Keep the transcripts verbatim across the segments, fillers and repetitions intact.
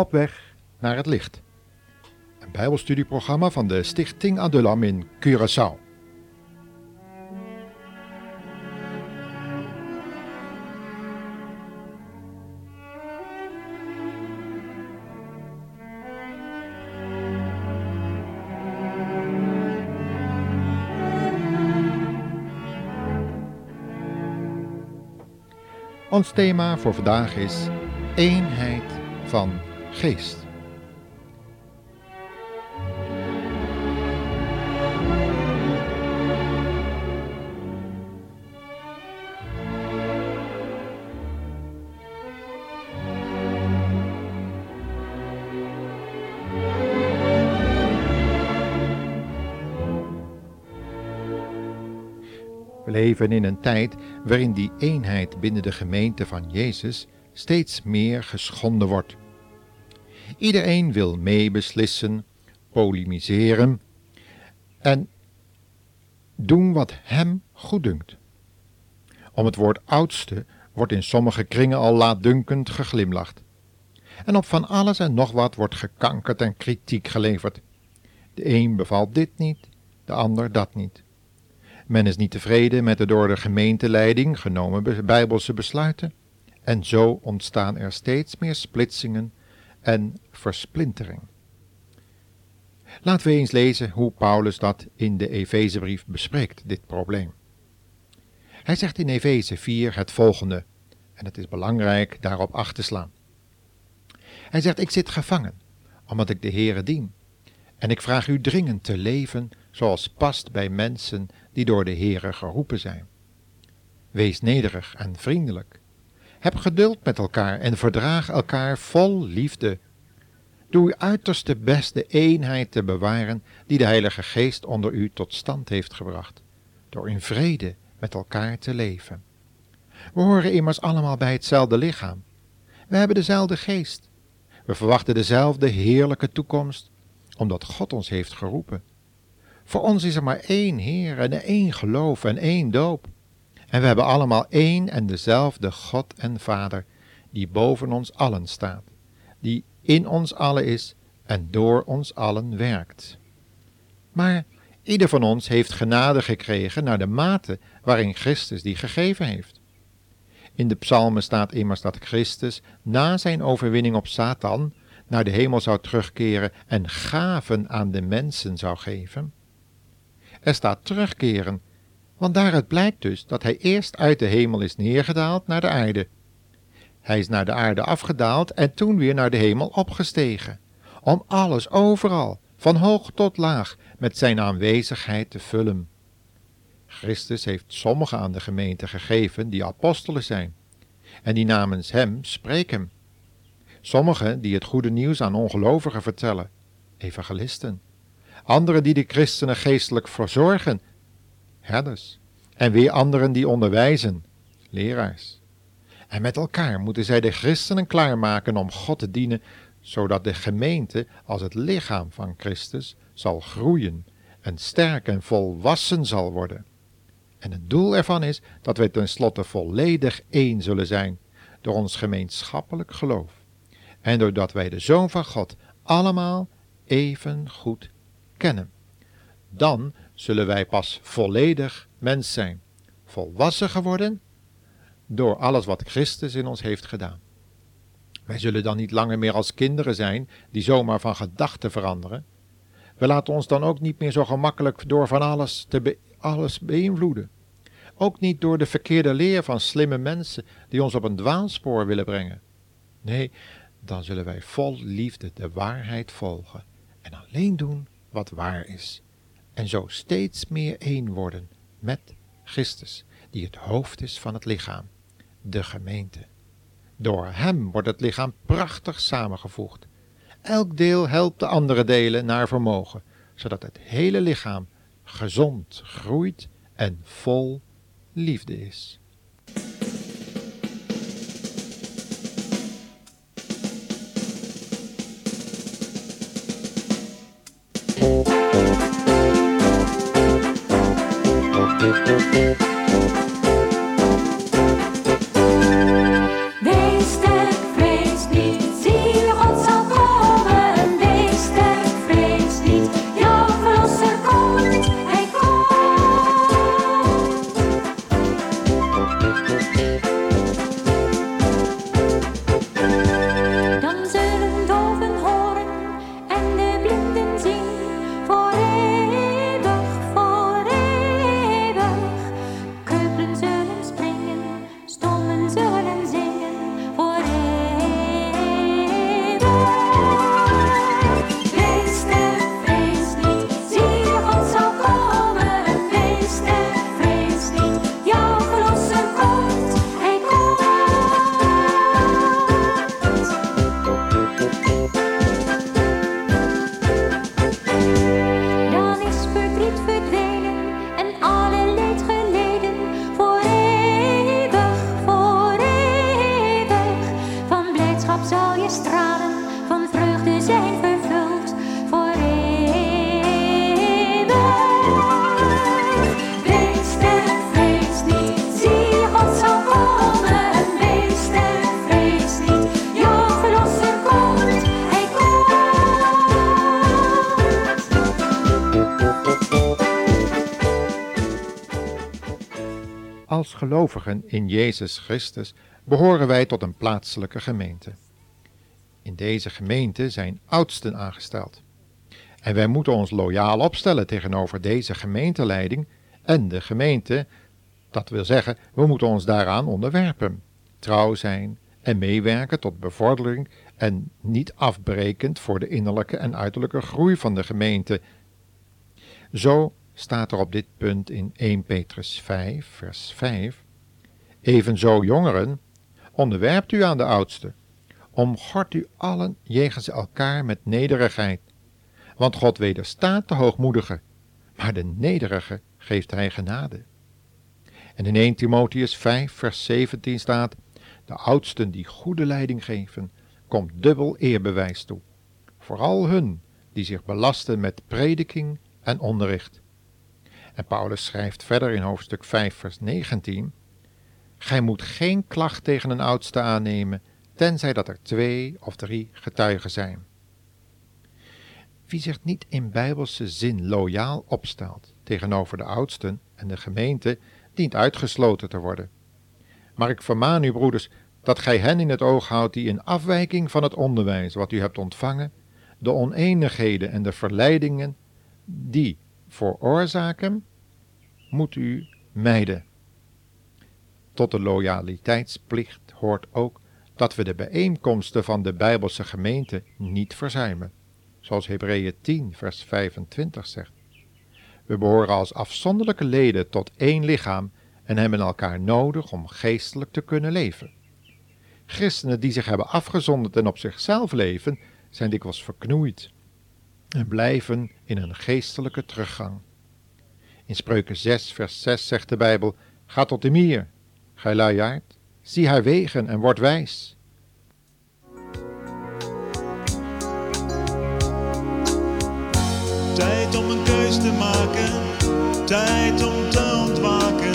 Op weg naar het licht. Een bijbelstudieprogramma van de Stichting Adulam in Curaçao. Ons thema voor vandaag is eenheid van geest. We leven in een tijd waarin die eenheid binnen de gemeente van Jezus steeds meer geschonden wordt. Iedereen wil meebeslissen, polemiseren en doen wat hem goeddunkt. Om het woord oudste wordt in sommige kringen al laatdunkend geglimlacht. En op van alles en nog wat wordt gekankerd en kritiek geleverd. De een bevalt dit niet, de ander dat niet. Men is niet tevreden met de door de gemeenteleiding genomen bijbelse besluiten en zo ontstaan er steeds meer splitsingen en versplintering. Laten we eens lezen hoe Paulus dat in de Efezebrief bespreekt, dit probleem. Hij zegt in Efeze vier het volgende, en het is belangrijk daarop acht te slaan. Hij zegt, ik zit gevangen, omdat ik de Heere dien, en ik vraag u dringend te leven zoals past bij mensen die door de Heere geroepen zijn. Wees nederig en vriendelijk. Heb geduld met elkaar en verdraag elkaar vol liefde. Doe uw uiterste best de eenheid te bewaren die de Heilige Geest onder u tot stand heeft gebracht, door in vrede met elkaar te leven. We horen immers allemaal bij hetzelfde lichaam. We hebben dezelfde geest. We verwachten dezelfde heerlijke toekomst, omdat God ons heeft geroepen. Voor ons is er maar één Heer en één geloof en één doop. En we hebben allemaal één en dezelfde God en Vader, die boven ons allen staat, die in ons allen is en door ons allen werkt. Maar ieder van ons heeft genade gekregen naar de mate waarin Christus die gegeven heeft. In de Psalmen staat immers dat Christus na zijn overwinning op Satan naar de hemel zou terugkeren en gaven aan de mensen zou geven. Er staat terugkeren, want daaruit blijkt dus dat hij eerst uit de hemel is neergedaald naar de aarde. Hij is naar de aarde afgedaald en toen weer naar de hemel opgestegen, om alles overal, van hoog tot laag, met zijn aanwezigheid te vullen. Christus heeft sommigen aan de gemeente gegeven die apostelen zijn, en die namens hem spreken. Sommigen die het goede nieuws aan ongelovigen vertellen, evangelisten. Anderen die de christenen geestelijk verzorgen, herders, en weer anderen die onderwijzen, leraars. En met elkaar moeten zij de christenen klaarmaken om God te dienen, zodat de gemeente als het lichaam van Christus zal groeien en sterk en volwassen zal worden. En het doel ervan is dat wij tenslotte volledig één zullen zijn, door ons gemeenschappelijk geloof. En doordat wij de Zoon van God allemaal even goed kennen. Dan zullen wij pas volledig mens zijn, volwassen geworden door alles wat Christus in ons heeft gedaan. Wij zullen dan niet langer meer als kinderen zijn die zomaar van gedachten veranderen. We laten ons dan ook niet meer zo gemakkelijk door van alles, te be- alles beïnvloeden. Ook niet door de verkeerde leer van slimme mensen die ons op een dwaalspoor willen brengen. Nee, dan zullen wij vol liefde de waarheid volgen en alleen doen wat waar is, en zo steeds meer één worden met Christus, die het hoofd is van het lichaam, de gemeente. Door hem wordt het lichaam prachtig samengevoegd. Elk deel helpt de andere delen naar vermogen, zodat het hele lichaam gezond groeit en vol liefde is. Wees sterk, vrees niet, zie, God zal als gelovigen in Jezus Christus behoren wij tot een plaatselijke gemeente. In deze gemeente zijn oudsten aangesteld. En wij moeten ons loyaal opstellen tegenover deze gemeenteleiding en de gemeente, dat wil zeggen, we moeten ons daaraan onderwerpen, trouw zijn en meewerken tot bevordering en niet afbrekend voor de innerlijke en uiterlijke groei van de gemeente. Zo staat er op dit punt in Eerste Petrus vijf, vers vijf, evenzo jongeren, onderwerpt u aan de oudste, omgord u allen jegens elkaar met nederigheid, want God wederstaat de hoogmoedige, maar de nederige geeft hij genade. En in Eerste Timotheus vijf vers zeventien staat, de oudsten die goede leiding geven, komt dubbel eerbewijs toe, vooral hun die zich belasten met prediking en onderricht. En Paulus schrijft verder in hoofdstuk vijf vers negentien, gij moet geen klacht tegen een oudste aannemen, tenzij dat er twee of drie getuigen zijn. Wie zich niet in bijbelse zin loyaal opstelt tegenover de oudsten en de gemeente, dient uitgesloten te worden. Maar ik vermaan u, broeders, dat gij hen in het oog houdt die in afwijking van het onderwijs wat u hebt ontvangen, de oneenigheden en de verleidingen die veroorzaken, moet u mijden. Tot de loyaliteitsplicht hoort ook dat we de bijeenkomsten van de Bijbelse gemeente niet verzuimen, zoals Hebreeën tien vers vijfentwintig zegt. We behoren als afzonderlijke leden tot één lichaam en hebben elkaar nodig om geestelijk te kunnen leven. Christenen die zich hebben afgezonderd en op zichzelf leven, zijn dikwijls verknoeid en blijven in een geestelijke teruggang. In Spreuken zes vers zes zegt de Bijbel, ga tot de mier, gij luiaard, zie haar wegen en word wijs. Tijd om een keus te maken, tijd om te ontwaken,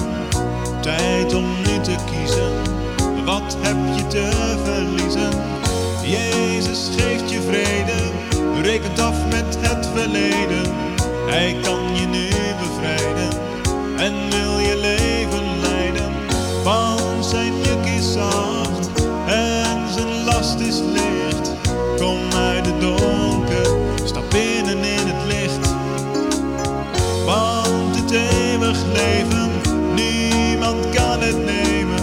tijd om nu te kiezen, wat heb je te verliezen? Jezus geeft je vrede, rekent af met het verleden, hij kan je nu bevrijden en wil je leven leiden. Van zijn juk is zacht en zijn last is licht, kom uit de donker, stap binnen in het licht, want het eeuwig leven, niemand kan het nemen,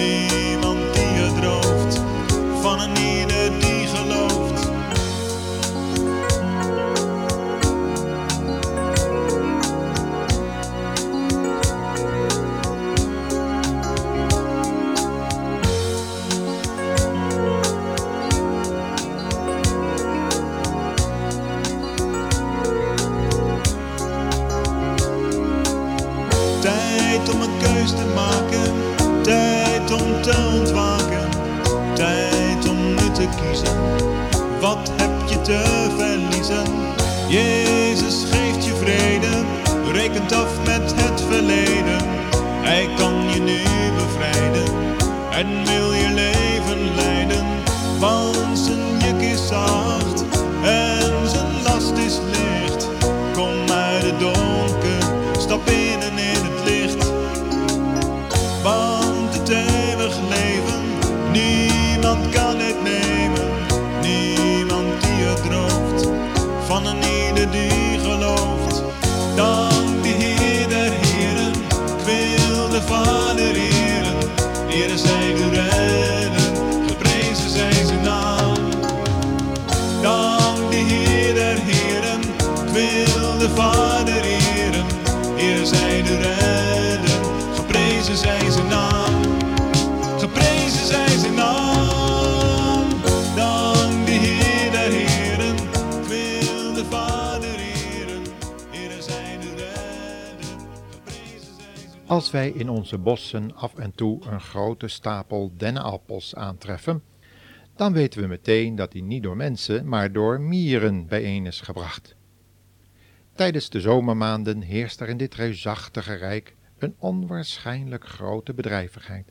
niemand die het rooft van een ieder die gelooft. Tijd om een keus te maken, tijd om te ontwaken, tijd om nu te kiezen, wat heb je te verliezen? Jezus geeft je vrede, rekent af met het verleden, hij kan je nu bevrijden en wil je leven leiden, want zijn juk is zacht en zijn last is licht, kom uit de donker, stap binnen in het licht, want het eeuwig leven, niemand kan het nemen, niemand die het rooft van een ieder die gelooft. Dank de Heer der Heren, ik wil de Vader eren, Heer zij de redder, geprezen zij zijn naam. Dank de Heer der Heren, ik wil de Vader eren, Heer zij de redder, geprezen zij zijn naam, geprezen zij zijn naam. Dank de Heer der Heren, ik wil de Vader eren, Heer zij de redder, geprezen zij zijn naam. Als wij in onze bossen af en toe een grote stapel dennenappels aantreffen, dan weten we meteen dat die niet door mensen, maar door mieren bijeen is gebracht. Tijdens de zomermaanden heerst er in dit reusachtige rijk een onwaarschijnlijk grote bedrijvigheid.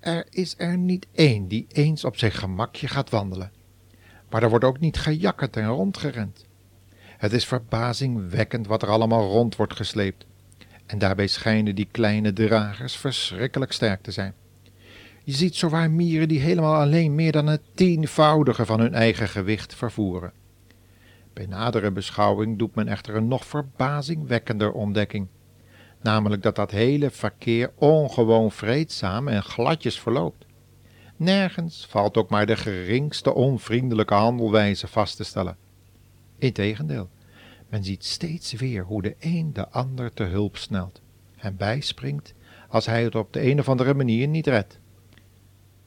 Er is er niet één die eens op zijn gemakje gaat wandelen, maar er wordt ook niet gejakkerd en rondgerend. Het is verbazingwekkend wat er allemaal rond wordt gesleept En daarbij schijnen die kleine dragers verschrikkelijk sterk te zijn. Je ziet zowaar mieren die helemaal alleen meer dan het tienvoudige van hun eigen gewicht vervoeren. Bij nadere beschouwing doet men echter een nog verbazingwekkender ontdekking. Namelijk dat dat hele verkeer ongewoon vreedzaam en gladjes verloopt. Nergens valt ook maar de geringste onvriendelijke handelwijze vast te stellen. Integendeel, men ziet steeds weer hoe de een de ander te hulp snelt, hem bijspringt als hij het op de een of andere manier niet redt.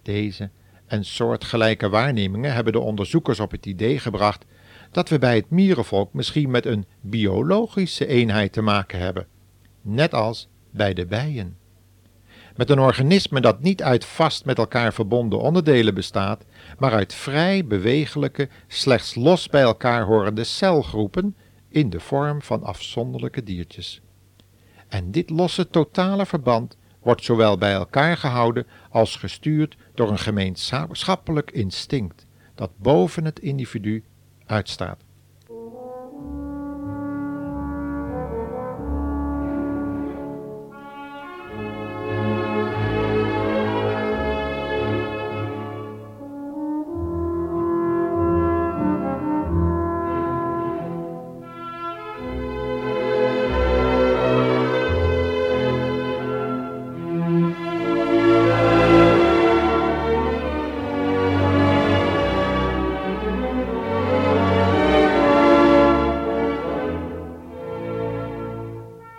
Deze en soortgelijke waarnemingen hebben de onderzoekers op het idee gebracht dat we bij het mierenvolk misschien met een biologische eenheid te maken hebben, net als bij de bijen. Met een organisme dat niet uit vast met elkaar verbonden onderdelen bestaat, maar uit vrij bewegelijke, slechts los bij elkaar horende celgroepen in de vorm van afzonderlijke diertjes. En dit losse totale verband wordt zowel bij elkaar gehouden als gestuurd door een gemeenschappelijk instinct dat boven het individu uitstaat.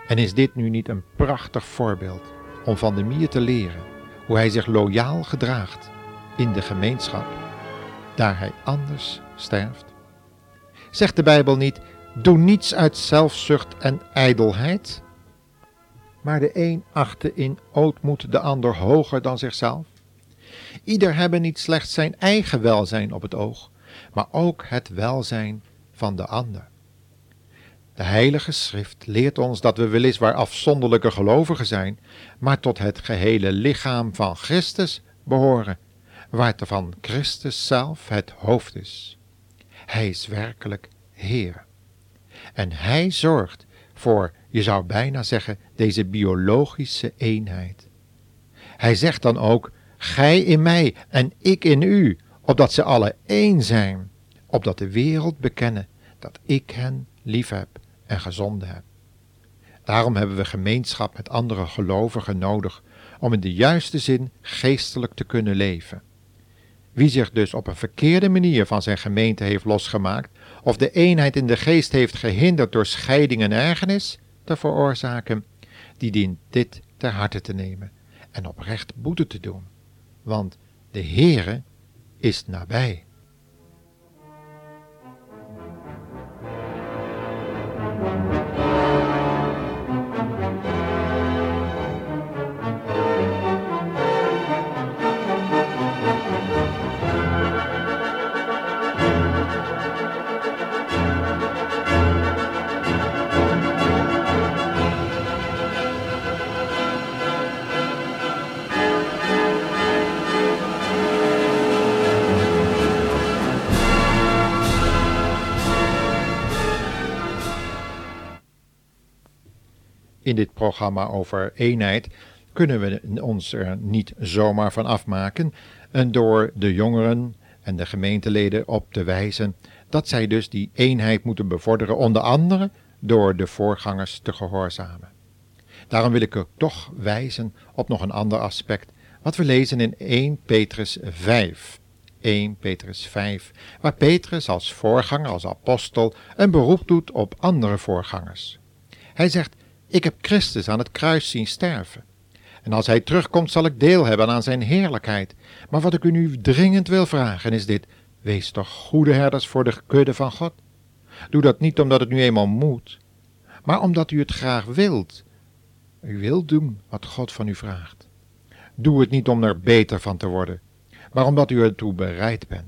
En is dit nu niet een prachtig voorbeeld om van de mier te leren hoe hij zich loyaal gedraagt in de gemeenschap, daar hij anders sterft? Zegt de Bijbel niet, doe niets uit zelfzucht en ijdelheid? Maar de een achtte in ootmoed de ander hoger dan zichzelf. Ieder hebben niet slechts zijn eigen welzijn op het oog, maar ook het welzijn van de ander. De Heilige Schrift leert ons dat we weliswaar afzonderlijke gelovigen zijn, maar tot het gehele lichaam van Christus behoren, waarvan Christus zelf het hoofd is. Hij is werkelijk Heer. En Hij zorgt voor, je zou bijna zeggen, deze biologische eenheid. Hij zegt dan ook, gij in mij en ik in u, opdat ze alle één zijn, opdat de wereld bekennen dat ik hen lief heb en gezonden heb. Daarom hebben we gemeenschap met andere gelovigen nodig om in de juiste zin geestelijk te kunnen leven. Wie zich dus op een verkeerde manier van zijn gemeente heeft losgemaakt of de eenheid in de geest heeft gehinderd door scheiding en ergernis te veroorzaken, die dient dit ter harte te nemen en oprecht boete te doen, want de Heere is nabij. In dit programma over eenheid kunnen we ons er niet zomaar van afmaken en door de jongeren en de gemeenteleden op te wijzen dat zij dus die eenheid moeten bevorderen, onder andere door de voorgangers te gehoorzamen. Daarom wil ik ook toch wijzen op nog een ander aspect, wat we lezen in Eerste Petrus vijf. Eerste Petrus vijf, waar Petrus als voorganger, als apostel, een beroep doet op andere voorgangers. Hij zegt, ik heb Christus aan het kruis zien sterven, en als hij terugkomt zal ik deel hebben aan zijn heerlijkheid. Maar wat ik u nu dringend wil vragen is dit, wees toch goede herders voor de kudde van God. Doe dat niet omdat het nu eenmaal moet, maar omdat u het graag wilt. U wilt doen wat God van u vraagt. Doe het niet om er beter van te worden, maar omdat u ertoe bereid bent.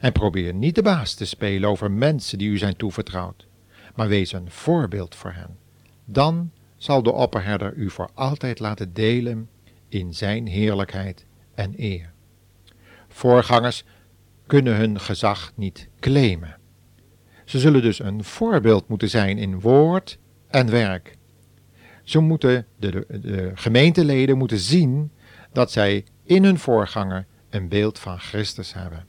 En probeer niet de baas te spelen over mensen die u zijn toevertrouwd, maar wees een voorbeeld voor hen. Dan zal de opperherder u voor altijd laten delen in zijn heerlijkheid en eer. Voorgangers kunnen hun gezag niet claimen. Ze zullen dus een voorbeeld moeten zijn in woord en werk. Ze moeten, de, de, de gemeenteleden moeten zien dat zij in hun voorganger een beeld van Christus hebben.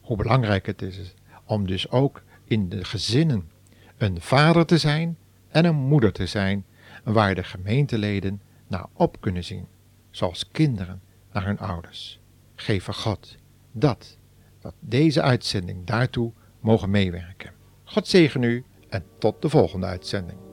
Hoe belangrijk het is om dus ook in de gezinnen een vader te zijn en een moeder te zijn, waar de gemeenteleden naar op kunnen zien, zoals kinderen naar hun ouders. Geve God dat, dat deze uitzending daartoe mogen meewerken. God zegen u en tot de volgende uitzending.